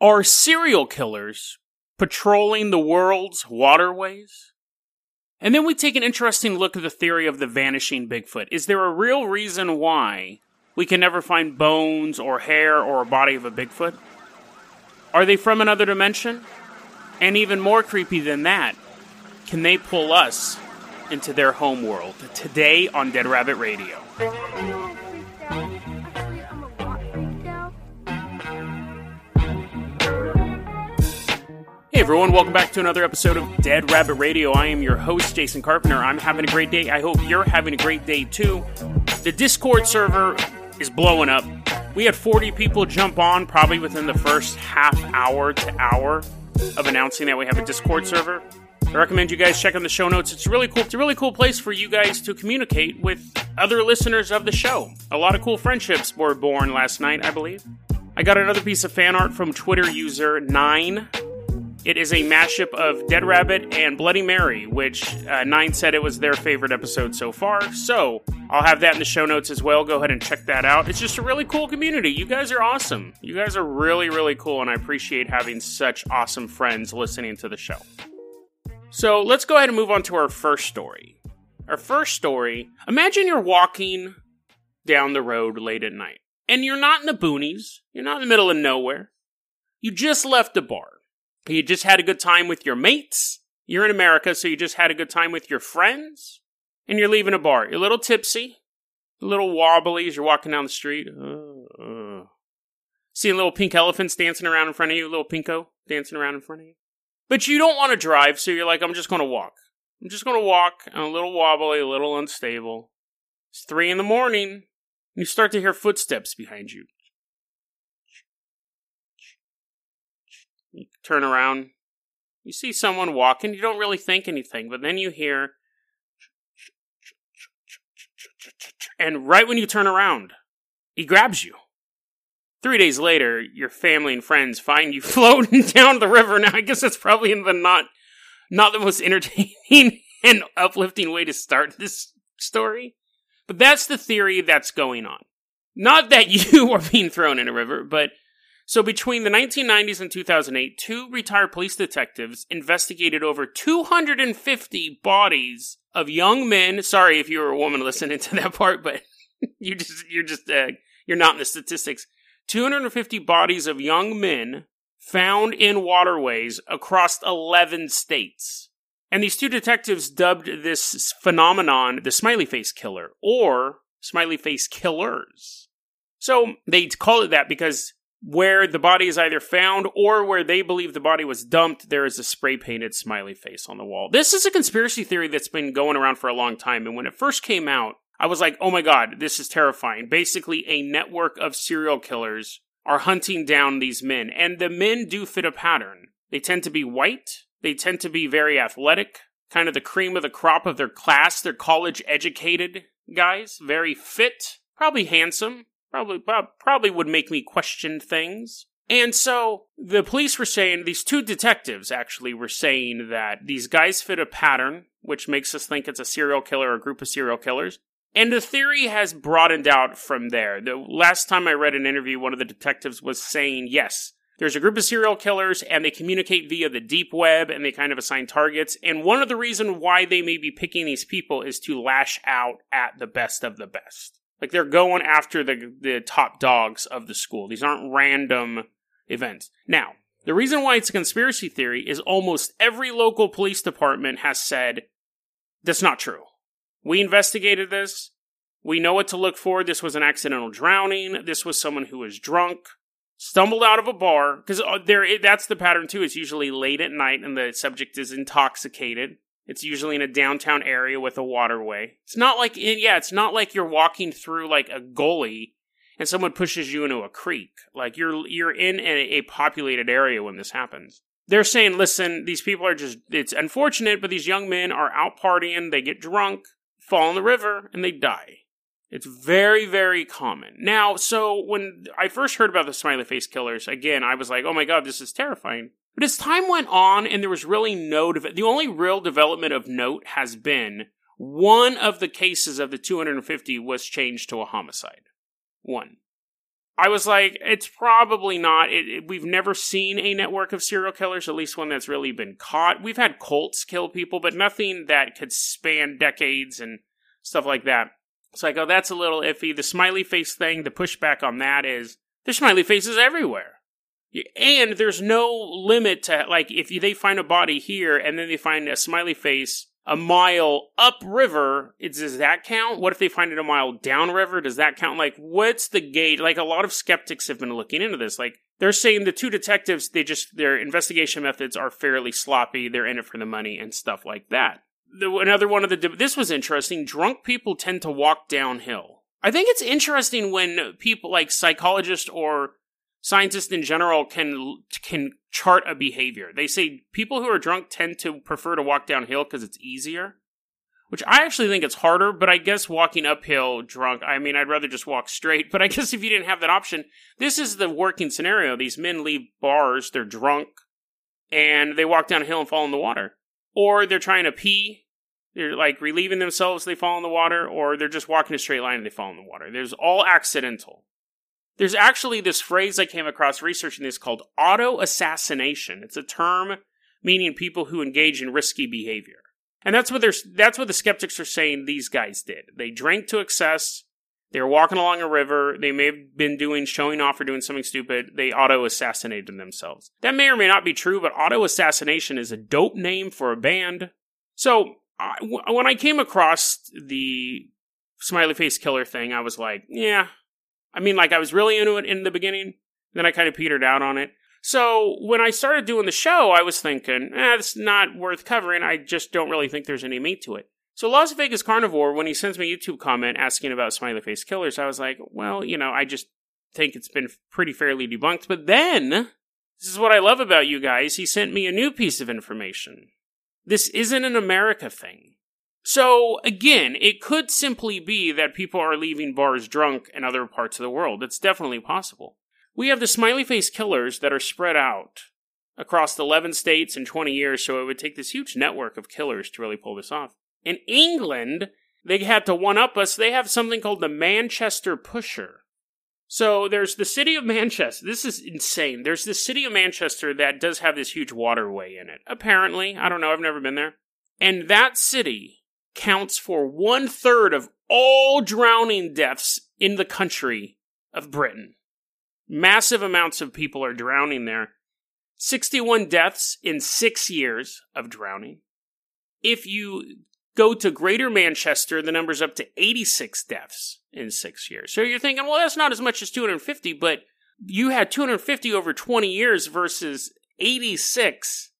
Are serial killers patrolling the world's waterways? And then we take an interesting look at the theory of the vanishing Bigfoot. Is there a real reason why we can never find bones or hair or a body of a Bigfoot? Are they from another dimension? And even more creepy than that, can they pull us into their home world? Today on Dead Rabbit Radio. Hey everyone, welcome back to another episode of Dead Rabbit Radio. I am your host, Jason Carpenter. I'm having a great day. I hope you're having a great day too. The Discord server is blowing up. We had 40 people jump on probably within the first half hour to hour of announcing that we have a Discord server. I recommend you guys check on the show notes. It's really cool. It's a really cool place for you guys to communicate with other listeners of the show. A lot of cool friendships were born last night, I believe. I got another piece of fan art from Twitter user 9. It is a mashup of Dead Rabbit and Bloody Mary, which 9 said it was their favorite episode so far. So I'll have that in the show notes as well. Go ahead and check that out. It's just a really cool community. You guys are awesome. You guys are really, really cool, and I appreciate having such awesome friends listening to the show. So let's go ahead and move on to our first story. Our first story, imagine you're walking down the road late at night, and you're not in the boonies. You're not in the middle of nowhere. You just left a bar. You just had a good time with your mates. You're in America, so you just had a good time with your friends. And you're leaving a bar. You're a little tipsy. A little wobbly as you're walking down the street. Seeing little pink elephants dancing around in front of you. Little pinko dancing around in front of you. But you don't want to drive, so you're like, I'm just going to walk. I'm just going to walk. I'm a little wobbly, a little unstable. It's 3 a.m. and you start to hear footsteps behind you. You turn around, you see someone walking, you don't really think anything, but then you hear, and right when you turn around, he grabs you. 3 days later, your family and friends find you floating down the river. Now, I guess that's probably not the most entertaining and uplifting way to start this story, but that's the theory that's going on. Not that you are being thrown in a river, but so between the 1990s and 2008, 2 retired police detectives investigated over 250 bodies of young men. Sorry if you were a woman listening to that part, but you're not in the statistics. 250 bodies of young men found in waterways across 11 states. And these 2 detectives dubbed this phenomenon the Smiley Face Killer or Smiley Face Killers. So they call it that because where the body is either found or where they believe the body was dumped, there is a spray-painted smiley face on the wall. This is a conspiracy theory that's been going around for a long time, and when it first came out, I was like, oh my god, this is terrifying. Basically, a network of serial killers are hunting down these men, and the men do fit a pattern. They tend to be white, they tend to be very athletic, kind of the cream of the crop of their class, they're college-educated guys, very fit, probably handsome. Probably would make me question things. And so the police were saying, these 2 detectives actually were saying that these guys fit a pattern, which makes us think it's a serial killer or a group of serial killers. And the theory has broadened out from there. The last time I read an interview, one of the detectives was saying, yes, there's a group of serial killers and they communicate via the deep web and they kind of assign targets. And one of the reasons why they may be picking these people is to lash out at the best of the best. Like, they're going after the top dogs of the school. These aren't random events. Now, the reason why it's a conspiracy theory is almost every local police department has said, that's not true. We investigated this. We know what to look for. This was an accidental drowning. This was someone who was drunk, stumbled out of a bar. Because that's the pattern, too. It's usually late at night, and the subject is intoxicated. It's usually in a downtown area with a waterway. It's not like you're walking through like a gully and someone pushes you into a creek. Like, you're in a populated area when this happens. They're saying, listen, these people are just, it's unfortunate, but these young men are out partying, they get drunk, fall in the river, and they die. It's very, very common. Now, so when I first heard about the Smiley Face Killers, again, I was like, oh my God, this is terrifying. But as time went on, and there was really no, the only real development of note has been one of the cases of the 250 was changed to a homicide. One. I was like, it's probably not. We've never seen a network of serial killers, at least one that's really been caught. We've had cults kill people, but nothing that could span decades and stuff like that. It's like, oh, that's a little iffy. The smiley face thing, the pushback on that is, there's smiley faces everywhere. And there's no limit to, like, if they find a body here and then they find a smiley face a mile upriver, does that count? What if they find it a mile downriver? Does that count? Like, what's the gauge? Like, a lot of skeptics have been looking into this. Like, they're saying the two detectives, their investigation methods are fairly sloppy. They're in it for the money and stuff like that. Another one of the, this was interesting. Drunk people tend to walk downhill. I think it's interesting when people like psychologists or scientists in general can chart a behavior. They say people who are drunk tend to prefer to walk downhill because it's easier, which I actually think it's harder, but I guess walking uphill drunk, I mean, I'd rather just walk straight, but I guess if you didn't have that option, this is the working scenario. These men leave bars, they're drunk, and they walk downhill and fall in the water. Or they're trying to pee, they're like relieving themselves, they fall in the water, or they're just walking a straight line and they fall in the water. There's all accidental. There's actually this phrase I came across researching this called auto-assassination. It's a term meaning people who engage in risky behavior. And that's what the skeptics are saying these guys did. They drank to excess, they were walking along a river, they may have been showing off or doing something stupid, they auto-assassinated themselves. That may or may not be true, but auto-assassination is a dope name for a band. So, when I came across the Smiley Face Killer thing, I was like, yeah. I mean, like, I was really into it in the beginning, then I kind of petered out on it. So, when I started doing the show, I was thinking, it's not worth covering, I just don't really think there's any meat to it. So, Las Vegas Carnivore, when he sends me a YouTube comment asking about Smiley Face Killers, I was like, well, you know, I just think it's been pretty fairly debunked. But then, this is what I love about you guys, he sent me a new piece of information. This isn't an America thing. So, again, it could simply be that people are leaving bars drunk in other parts of the world. It's definitely possible. We have the Smiley Face Killers that are spread out across the 11 states in 20 years, so it would take this huge network of killers to really pull this off. In England, they had to one-up us. They have something called the Manchester Pusher. So, there's the city of Manchester. This is insane. There's the city of Manchester that does have this huge waterway in it. Apparently. I don't know. I've never been there. And that city counts for 1/3 of all drowning deaths in the country of Britain. Massive amounts of people are drowning there. 61 deaths in 6 years of drowning. If you go to Greater Manchester, the number's up to 86 deaths in 6 years. So you're thinking, well, that's not as much as 250, but you had 250 over 20 years versus 86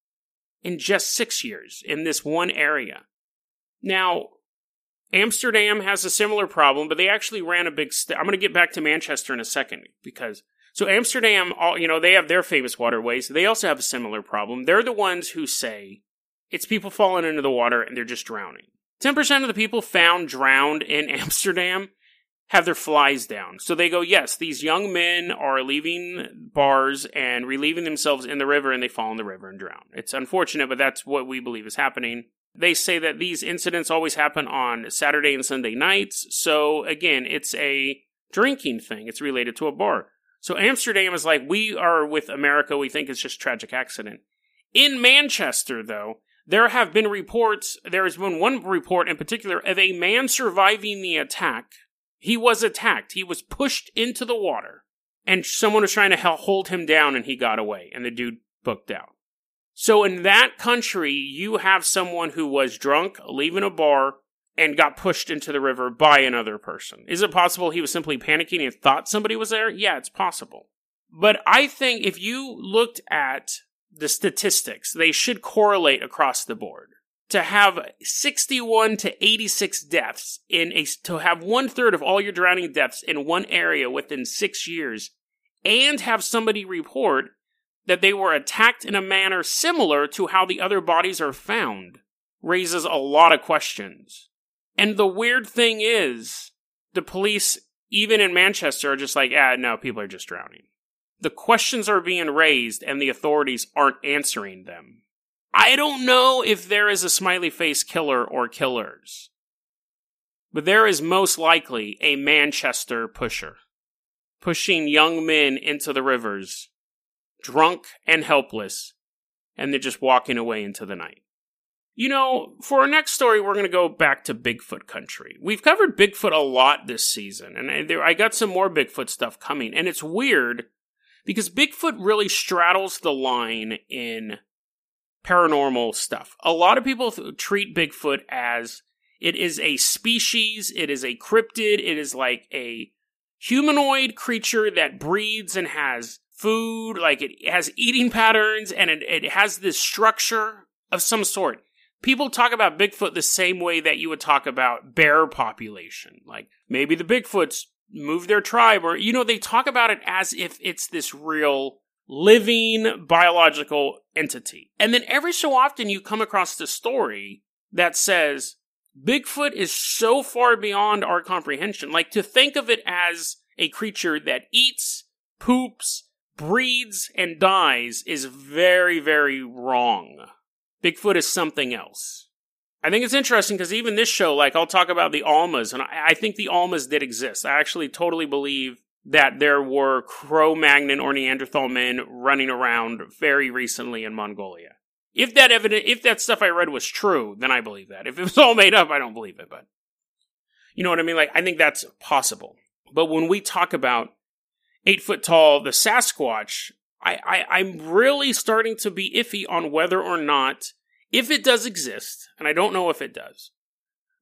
in just 6 years in this one area. Now, Amsterdam has a similar problem, but they actually ran a big... I'm going to get back to Manchester in a second, because... So Amsterdam, they have their famous waterways. They also have a similar problem. They're the ones who say it's people falling into the water and they're just drowning. 10% of the people found drowned in Amsterdam have their flies down. So they go, yes, these young men are leaving bars and relieving themselves in the river, and they fall in the river and drown. It's unfortunate, but that's what we believe is happening. They say that these incidents always happen on Saturday and Sunday nights. So, again, it's a drinking thing. It's related to a bar. So, Amsterdam is like, we are with America. We think it's just tragic accident. In Manchester, though, there have been reports. There has been one report in particular of a man surviving the attack. He was attacked. He was pushed into the water. And someone was trying to hold him down, and he got away. And the dude booked out. So in that country, you have someone who was drunk, leaving a bar, and got pushed into the river by another person. Is it possible he was simply panicking and thought somebody was there? Yeah, it's possible. But I think if you looked at the statistics, they should correlate across the board. to have 61 to 86 deaths to have 1/3 of all your drowning deaths in one area within 6 years, and have somebody report that they were attacked in a manner similar to how the other bodies are found, raises a lot of questions. And the weird thing is, the police, even in Manchester, are just like, no, people are just drowning. The questions are being raised, and the authorities aren't answering them. I don't know if there is a smiley face killer or killers, but there is most likely a Manchester pusher, pushing young men into the rivers, drunk and helpless, and they're just walking away into the night. You know, for our next story, we're going to go back to Bigfoot country. We've covered Bigfoot a lot this season, and I got some more Bigfoot stuff coming, and it's weird because Bigfoot really straddles the line in paranormal stuff. A lot of people treat Bigfoot as it is a species, it is a cryptid, it is like a humanoid creature that breeds and has food, like it has eating patterns, and it has this structure of some sort. People talk about Bigfoot the same way that you would talk about bear population. Like, maybe the Bigfoots move their tribe, or, you know, they talk about it as if it's this real living biological entity. And then every so often you come across the story that says Bigfoot is so far beyond our comprehension. Like, to think of it as a creature that eats, poops, breeds, and dies is very, very wrong. Bigfoot is something else. I think it's interesting because even this show, like, I'll talk about the Almas, and I think the Almas did exist. I actually totally believe that there were Cro-Magnon or Neanderthal men running around very recently in Mongolia. If that stuff I read was true, then I believe that. If it was all made up, I don't believe it, but you know what I mean? Like, I think that's possible. But when we talk about 8 foot tall, the Sasquatch, I'm really starting to be iffy on whether or not, if it does exist, and I don't know if it does,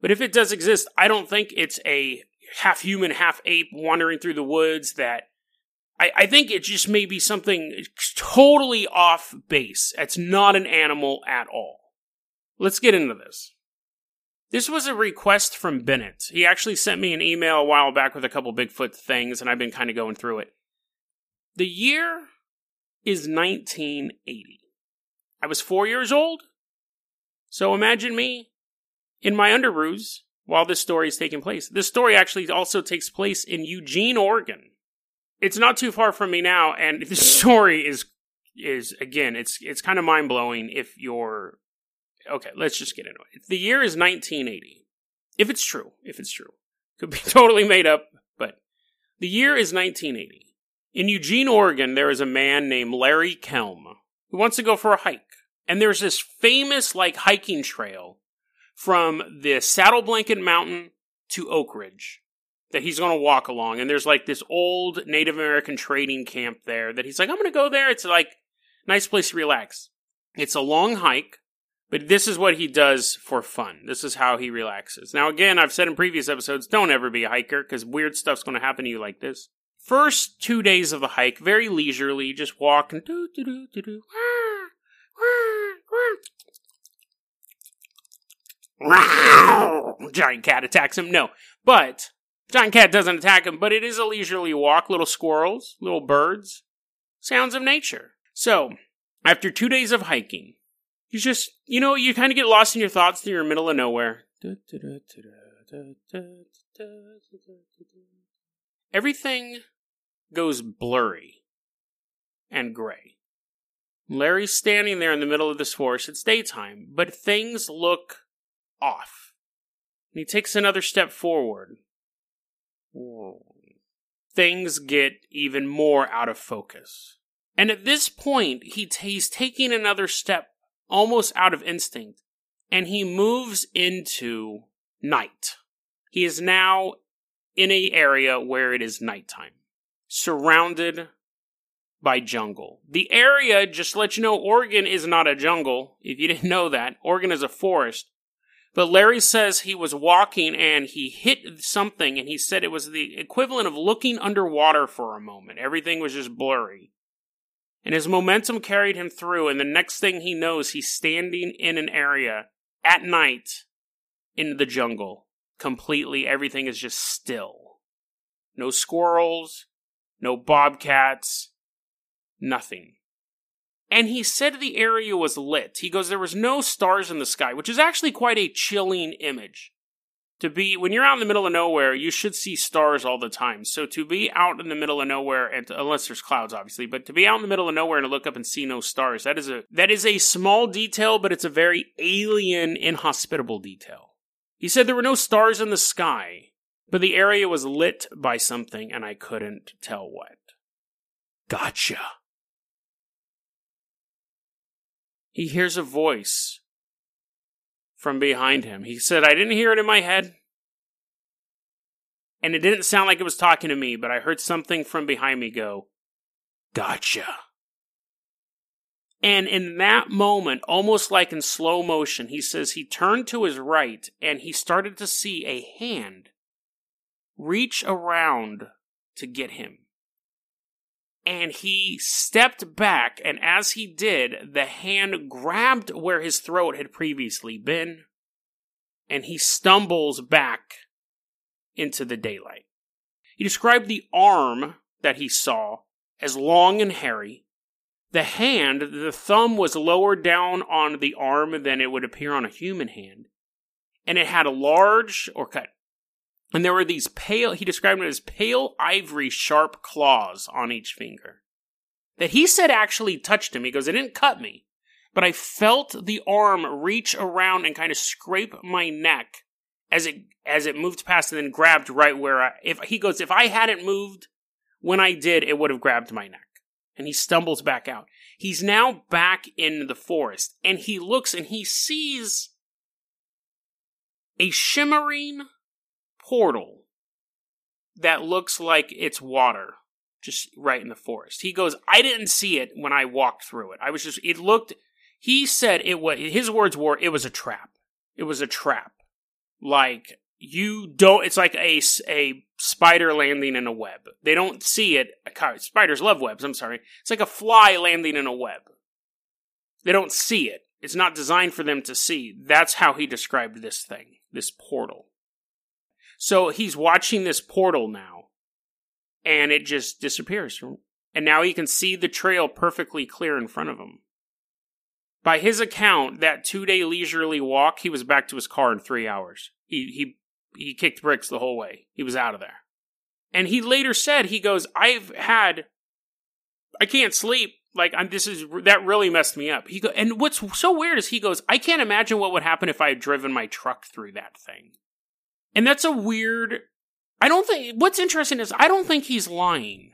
but if it does exist, I don't think it's a half human, half ape wandering through the woods that I think it just may be something totally off base. It's not an animal at all. Let's get into this. This was a request from Bennett. He actually sent me an email a while back with a couple Bigfoot things, and I've been kind of going through it. The year is 1980. I was 4 years old, so imagine me in my underoos while this story is taking place. This story actually also takes place in Eugene, Oregon. It's not too far from me now, and the story is again, it's kind of mind-blowing if you're... Okay, let's just get into it. The year is 1980. If it's true. Could be totally made up, but the year is 1980. In Eugene, Oregon, there is a man named Larry Kelm who wants to go for a hike. And there's this famous, like, hiking trail from the Saddle Blanket Mountain to Oak Ridge that he's going to walk along. And there's, like, this old Native American trading camp there that he's like, I'm going to go there. It's, like, nice place to relax. It's a long hike, but this is what he does for fun. This is how he relaxes. Now, again, I've said in previous episodes, don't ever be a hiker because weird stuff's going to happen to you like this. First 2 days of the hike, very leisurely, just walk and do. Giant cat attacks him. No, but giant cat doesn't attack him, but it is a leisurely walk. Little squirrels, little birds, sounds of nature. So, after 2 days of hiking, you just, you know, you kind of get lost in your thoughts through your middle of nowhere. Everything goes blurry and gray. Larry's standing there in the middle of this forest. It's daytime, but things look off. And he takes another step forward. Whoa. Things get even more out of focus. And at this point, he's taking another step almost out of instinct, and he moves into night. He is now in an area where it is nighttime, surrounded by jungle. The area, just to let you know, Oregon is not a jungle, if you didn't know that. Oregon is a forest. But Larry says he was walking and he hit something, and he said it was the equivalent of looking underwater for a moment. Everything was just blurry. And his momentum carried him through, and the next thing he knows, he's standing in an area at night into the jungle. Completely, everything is just still. No squirrels, no bobcats, nothing. And he said the area was lit. He goes, there was no stars in the sky, which is actually quite a chilling image. To be, when you're out in the middle of nowhere, you should see stars all the time. So to be out in the middle of nowhere, and unless there's clouds, obviously, but to be out in the middle of nowhere and to look up and see no stars, that is a small detail, but it's a very alien, inhospitable detail. He said there were no stars in the sky, but the area was lit by something, and I couldn't tell what. Gotcha. He hears a voice from behind him. He said, I didn't hear it in my head. And it didn't sound like it was talking to me, but I heard something from behind me go, gotcha. And in that moment, almost like in slow motion, he says he turned to his right and he started to see a hand reach around to get him. And he stepped back, and as he did, the hand grabbed where his throat had previously been, and he stumbles back into the daylight. He described the arm that he saw as long and hairy. The hand, the thumb was lower down on the arm than it would appear on a human hand, and it had a large cut. And there were these pale, he described it as pale ivory sharp claws on each finger. That he said actually touched him. He goes, it didn't cut me, but I felt the arm reach around and kind of scrape my neck as it moved past and then grabbed right where I, if I hadn't moved when I did, it would have grabbed my neck. And he stumbles back out. He's now back in the forest, and he looks and he sees a shimmering portal that looks like it's water just right in the forest. He goes, I didn't see it when I walked through it. I was just, it looked, he said it was, his words were, it was a trap. It was a trap. Like you don't, it's like a spider landing in a web. They don't see it. Spiders love webs. I'm sorry. It's like a fly landing in a web. They don't see it. It's not designed for them to see. That's how he described this thing, this portal. So he's watching this portal now, and it just disappears. And now he can see the trail perfectly clear in front of him. By his account, that 2-day leisurely walk, he was back to his car in 3 hours. He kicked bricks the whole way. He was out of there. And he later said, he goes, I can't sleep. That really messed me up. And what's so weird is he goes, I can't imagine what would happen if I had driven my truck through that thing. And that's a weird, what's interesting is I don't think he's lying.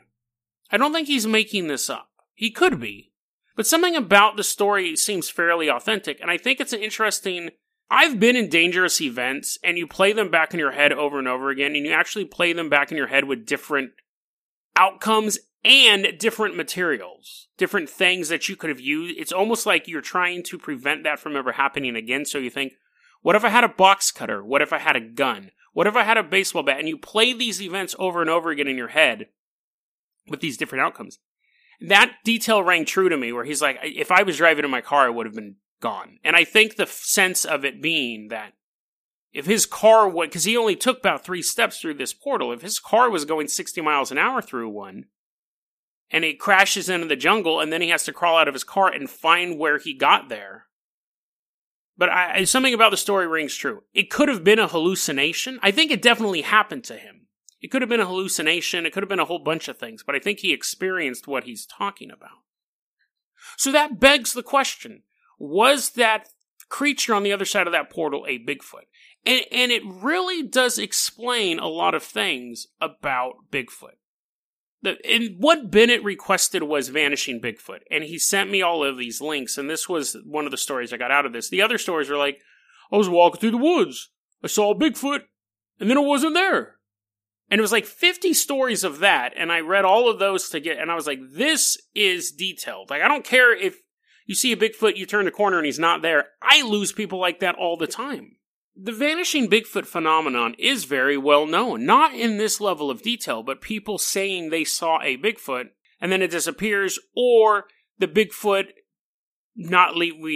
I don't think he's making this up. He could be. But something about the story seems fairly authentic. And I think it's an interesting, I've been in dangerous events and you play them back in your head over and over again. And you actually play them back in your head with different outcomes and different materials, different things that you could have used. It's almost like you're trying to prevent that from ever happening again. So you think, what if I had a box cutter? What if I had a gun? What if I had a baseball bat? And you play these events over and over again in your head with these different outcomes. That detail rang true to me where he's like, if I was driving in my car, I would have been gone. And I think the sense of it being that if his car went, because he only took about 3 steps through this portal, if his car was going 60 miles an hour through one, and it crashes into the jungle, and then he has to crawl out of his car and find where he got there. But something about the story rings true. It could have been a hallucination. I think it definitely happened to him. It could have been a hallucination. It could have been a whole bunch of things. But I think he experienced what he's talking about. So that begs the question. Was that creature on the other side of that portal a Bigfoot? And it really does explain a lot of things about Bigfoot. And what Bennett requested was Vanishing Bigfoot, and he sent me all of these links, and this was one of the stories I got out of this. The other stories are like, I was walking through the woods, I saw Bigfoot, and then it wasn't there. And it was like 50 stories of that, and I read all of those and I was like, this is detailed. Like, I don't care if you see a Bigfoot, you turn the corner and he's not there. I lose people like that all the time. The Vanishing Bigfoot phenomenon is very well known, not in this level of detail, but people saying they saw a Bigfoot and then it disappears, or we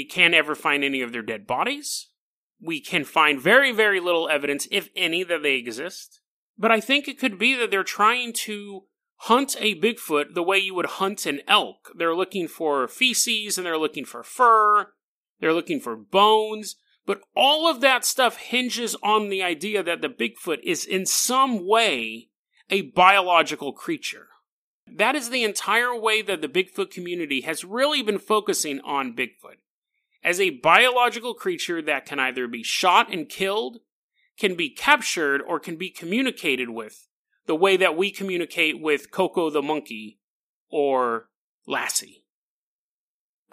can't ever find any of their dead bodies. we can find very, very little evidence, if any, that they exist. But I think it could be that they're trying to hunt a Bigfoot the way you would hunt an elk. They're looking for feces, and they're looking for fur, they're looking for bones, but all of that stuff hinges on the idea that the Bigfoot is in some way a biological creature. That is the entire way that the Bigfoot community has really been focusing on Bigfoot, as a biological creature that can either be shot and killed, can be captured, or can be communicated with, the way that we communicate with Coco the monkey or Lassie.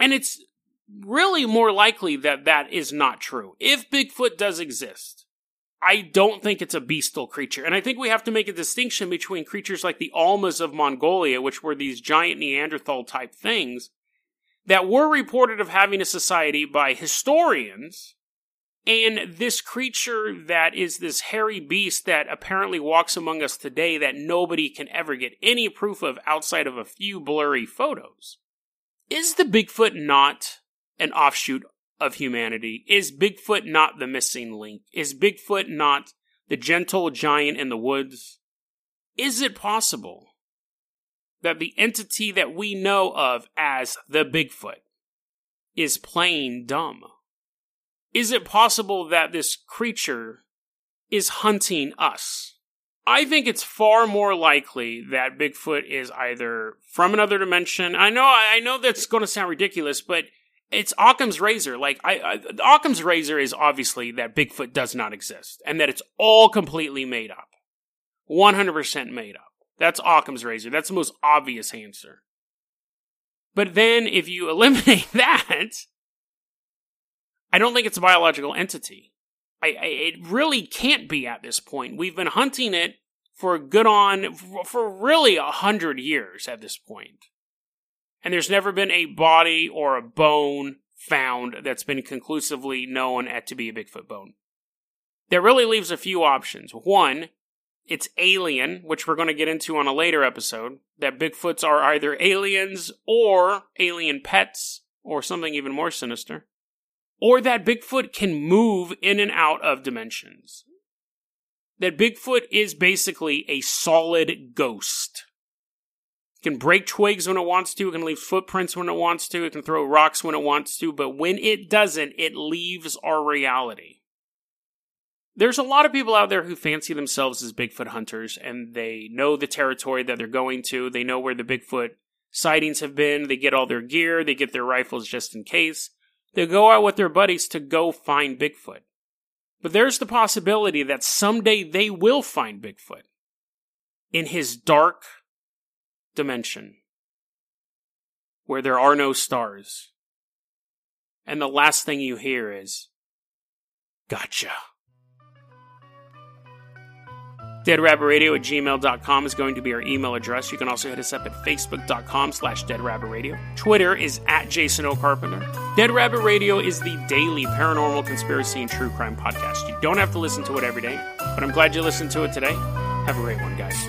And it's really more likely that that is not true. If Bigfoot does exist, I don't think it's a bestial creature. And I think we have to make a distinction between creatures like the Almas of Mongolia, which were these giant Neanderthal-type things that were reported of having a society by historians, and this creature that is this hairy beast that apparently walks among us today that nobody can ever get any proof of outside of a few blurry photos. Is the Bigfoot not an offshoot of humanity? Is Bigfoot not the missing link? Is Bigfoot not the gentle giant in the woods? Is it possible that the entity that we know of as the Bigfoot is playing dumb? Is it possible that this creature is hunting us? I think it's far more likely that Bigfoot is either from another dimension. I know that's going to sound ridiculous, but it's Occam's Razor. Like, Occam's Razor is obviously that Bigfoot does not exist and that it's all completely made up. 100% made up. That's Occam's Razor. That's the most obvious answer. But then if you eliminate that, I don't think it's a biological entity. It really can't be at this point. We've been hunting it for really 100 years at this point. And there's never been a body or a bone found that's been conclusively known to be a Bigfoot bone. That really leaves a few options. One, it's alien, which we're going to get into on a later episode, that Bigfoots are either aliens or alien pets or something even more sinister. Or that Bigfoot can move in and out of dimensions. That Bigfoot is basically a solid ghost. It can break twigs when it wants to, it can leave footprints when it wants to, it can throw rocks when it wants to, but when it doesn't, it leaves our reality. There's a lot of people out there who fancy themselves as Bigfoot hunters, and they know the territory that they're going to, they know where the Bigfoot sightings have been, they get all their gear, they get their rifles just in case. They go out with their buddies to go find Bigfoot. But there's the possibility that someday they will find Bigfoot in his dark dimension where there are no stars. And the last thing you hear is, gotcha. DeadRabbitRadio@gmail.com is going to be our email address. You can also hit us up at Facebook.com/DeadRabbitRadio. Twitter is @JasonOCarpenter. Dead Rabbit Radio is the daily paranormal conspiracy and true crime podcast. You don't have to listen to it every day, but I'm glad you listened to it today. Have a great one, guys.